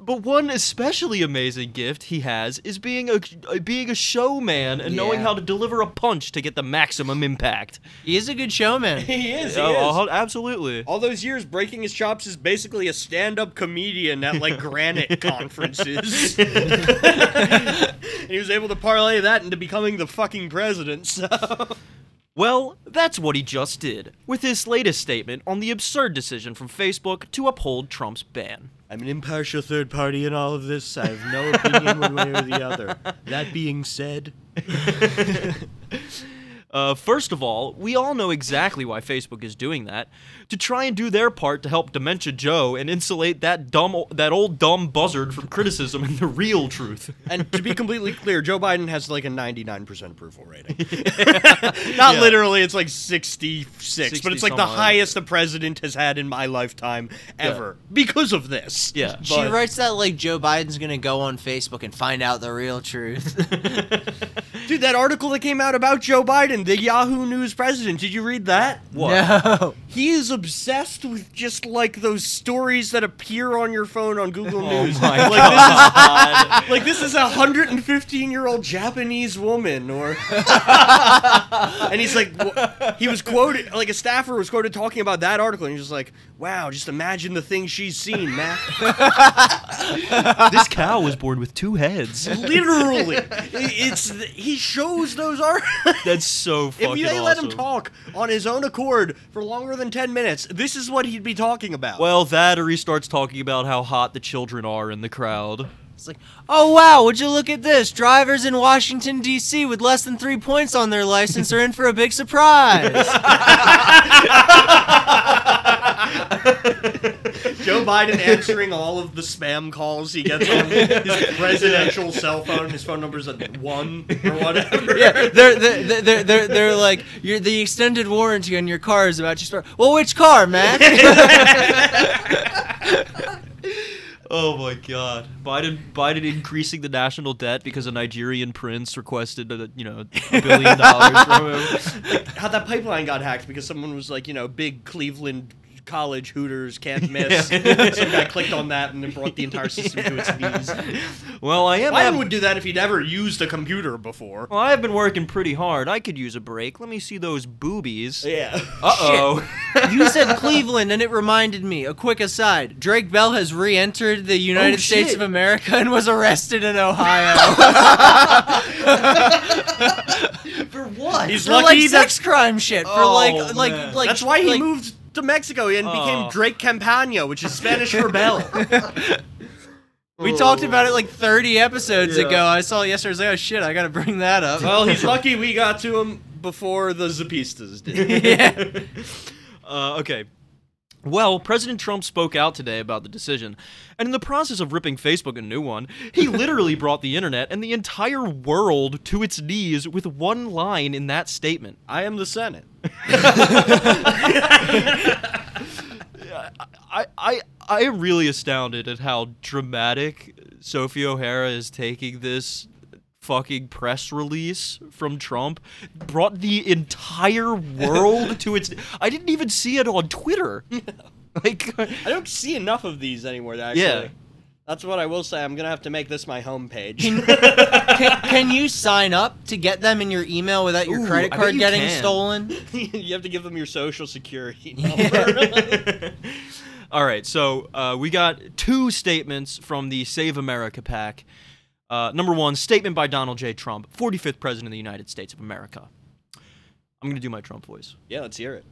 But one especially amazing gift he has is being a showman and knowing how to deliver a punch to get the maximum impact. He is a good showman. He is. Absolutely. All those years breaking his chops is basically a stand-up comedian at, like, granite conferences. And he was able to parlay that into becoming the fucking president, so... Well, that's what he just did, with his latest statement on the absurd decision from Facebook to uphold Trump's ban. I'm an impartial third party in all of this. I have no opinion one way or the other. That being said... first of all, we all know exactly why Facebook is doing that. To try and do their part to help Dementia Joe and insulate that old dumb buzzard from criticism and the real truth. And to be completely clear, Joe Biden has like a 99% approval rating. Not literally, it's like 66, but it's like the highest the president has had in my lifetime ever because of this. Yeah. She writes that like Joe Biden's going to go on Facebook and find out the real truth. Dude, that article that came out about Joe Biden, the Yahoo News president. Did you read that? What? No. He is obsessed with just, like, those stories that appear on your phone on Google News. My God. This is a 115-year-old Japanese woman. Or and he's like, he was quoted, like a staffer was quoted talking about that article, and he was like, wow, just imagine the things she's seen, Matt. This cow was born with two heads. Literally. He he shows those art. That's so fucking awesome. If they let him talk on his own accord for longer than 10 minutes, this is what he'd be talking about. Well, that or he starts talking about how hot the children are in the crowd. It's like, oh wow, would you look at this? Drivers in Washington, D.C. with less than 3 points on their license are in for a big surprise. Joe Biden answering all of the spam calls he gets on his presidential cell phone. His phone number's a 1 or whatever. Yeah, they're like, you're the extended warranty on your car is about to start. Well, which car, Matt? Oh my God, Biden increasing the national debt because a Nigerian prince requested, $1 billion from him. Like how that pipeline got hacked because someone was like, big Cleveland. College Hooters can't miss. Yeah. Some guy clicked on that and then brought the entire system to its knees. Well, Biden would do that if he'd ever used a computer before. Well, I've been working pretty hard. I could use a break. Let me see those boobies. Yeah. Uh-oh. You said Cleveland, and it reminded me. A quick aside. Drake Bell has re-entered the United States of America and was arrested in Ohio. For what? He's lucky that sex crime shit. For that's why he moved to Mexico and became Drake Campaña, which is Spanish for bell. We talked about it 30 episodes ago. I saw it yesterday. I was like, oh shit, I gotta bring that up. Well, he's lucky we got to him before the Zapistas did. Yeah. Okay. Well, President Trump spoke out today about the decision, and in the process of ripping Facebook a new one, he literally brought the internet and the entire world to its knees with one line in that statement. I am the Senate. I am really astounded at how dramatic Sophie O'Hara is taking this fucking press release from Trump. Brought the entire world to its... I didn't even see it on Twitter. I don't see enough of these anymore, actually. Yeah. That's what I will say. I'm going to have to make this my homepage. Can you sign up to get them in your email without your credit card getting stolen? You have to give them your social security number. All right, so we got two statements from the Save America PAC. Number one, statement by Donald J. Trump, 45th president of the United States of America. I'm going to do my Trump voice. Yeah, let's hear it.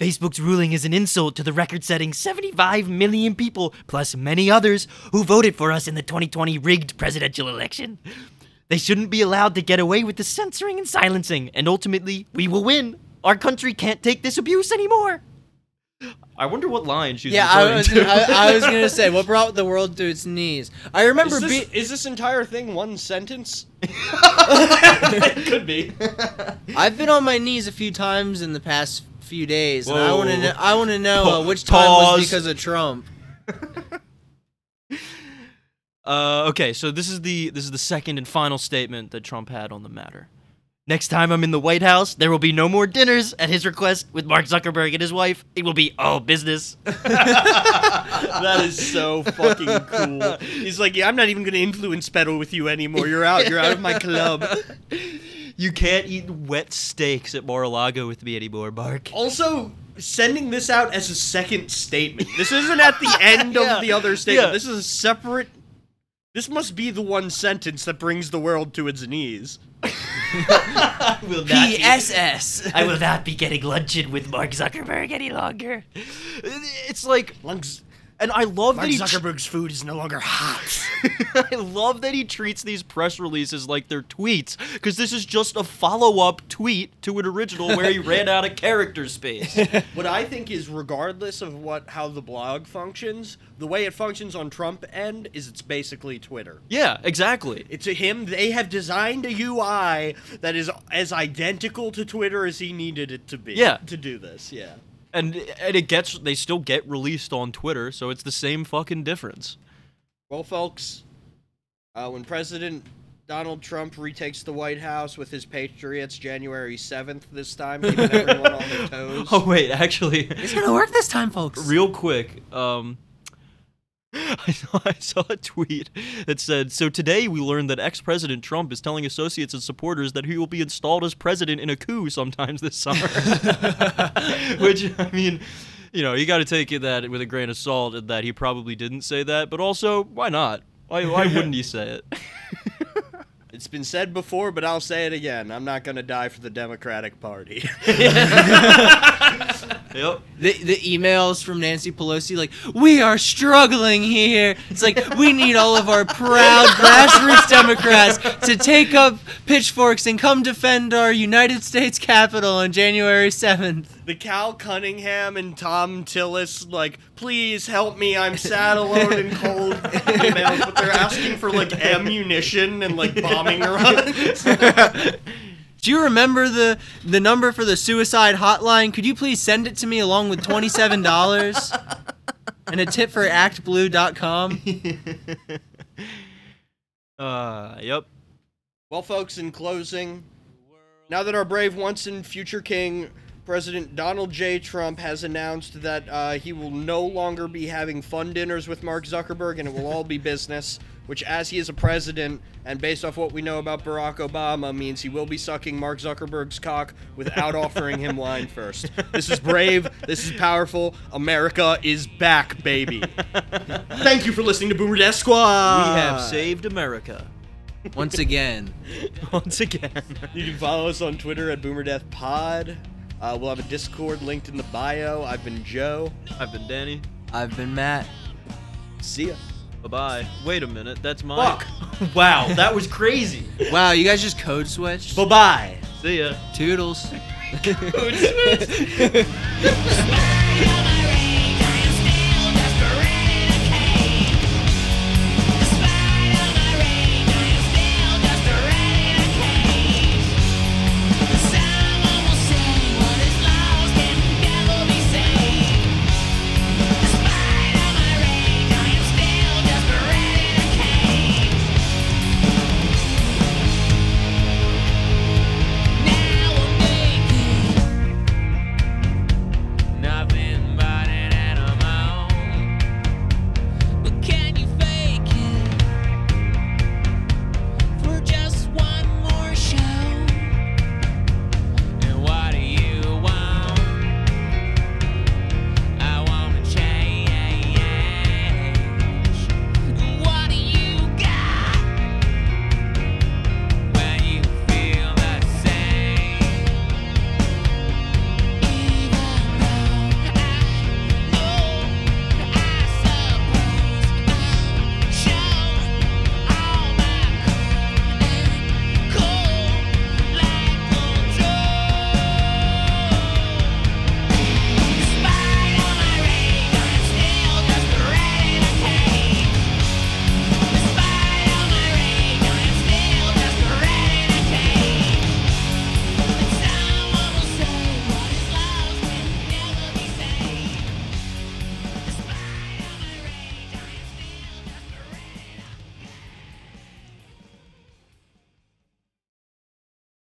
Facebook's ruling is an insult to the record-setting 75 million people, plus many others, who voted for us in the 2020 rigged presidential election. They shouldn't be allowed to get away with the censoring and silencing, and ultimately, we will win. Our country can't take this abuse anymore. I wonder what line she's referring to. I was going to say, what brought the world to its knees? I remember... Is this entire thing one sentence? It could be. I've been on my knees a few times in the past few days, and I want to know which time was because of Trump. Okay, so this is the second and final statement that Trump had on the matter. Next time I'm in the White House, there will be no more dinners at his request with Mark Zuckerberg and his wife. It will be all business. That is so fucking cool. He's like, I'm not even going to influence pedal with you anymore. You're out. You're out of my club. You can't eat wet steaks at Mar-a-Lago with me anymore, Mark. Also, sending this out as a second statement. This isn't at the end of the other statement. Yeah. This is a separate... This must be the one sentence that brings the world to its knees. PSS. I will not be getting luncheon with Mark Zuckerberg any longer. It's like... And I love that Zuckerberg's food is no longer hot. I love that he treats these press releases like they're tweets, because this is just a follow-up tweet to an original where he ran out of character space. What I think is, regardless of how the blog functions, the way it functions on Trump end is it's basically Twitter. Yeah, exactly. It's him. They have designed a UI that is as identical to Twitter as he needed it to be to do this. Yeah. And they still get released on Twitter, so it's the same fucking difference. Well, folks, when President Donald Trump retakes the White House with his Patriots January 7th this time, keeping everyone on their toes. Oh, wait, actually... It's gonna work this time, folks. Real quick, I saw a tweet that said, so today we learned that ex-President Trump is telling associates and supporters that he will be installed as president in a coup sometimes this summer. Which, I mean, you got to take that with a grain of salt and that he probably didn't say that, but also, why not? Why wouldn't he say it? It's been said before, but I'll say it again. I'm not going to die for the Democratic Party. Yep. The emails from Nancy Pelosi, like, we are struggling here. It's like, we need all of our proud grassroots Democrats to take up pitchforks and come defend our United States Capitol on January 7th. The Cal Cunningham and Tom Tillis, like, please help me, I'm sad, alone, and cold emails, but they're asking for, like, ammunition and, like, bombing runs. Do you remember the number for the suicide hotline? Could you please send it to me along with $27 and a tip for actblue.com? Yep. Well, folks, in closing, now that our brave once and future king, President Donald J. Trump, has announced that he will no longer be having fun dinners with Mark Zuckerberg and it will all be business, which, as he is a president, and based off what we know about Barack Obama, means he will be sucking Mark Zuckerberg's cock without offering him wine first. This is brave. This is powerful. America is back, baby. Thank you for listening to Boomer Death Squad. We have saved America. Once again. Once again. You can follow us on Twitter at Boomer Death Pod. We'll have a Discord linked in the bio. I've been Joe. I've been Danny. I've been Matt. See ya. Bye-bye. Wait a minute, that's mine. Fuck. Wow, that was crazy. Wow, you guys just code switched? Bye-bye. See ya. Toodles. Code switch.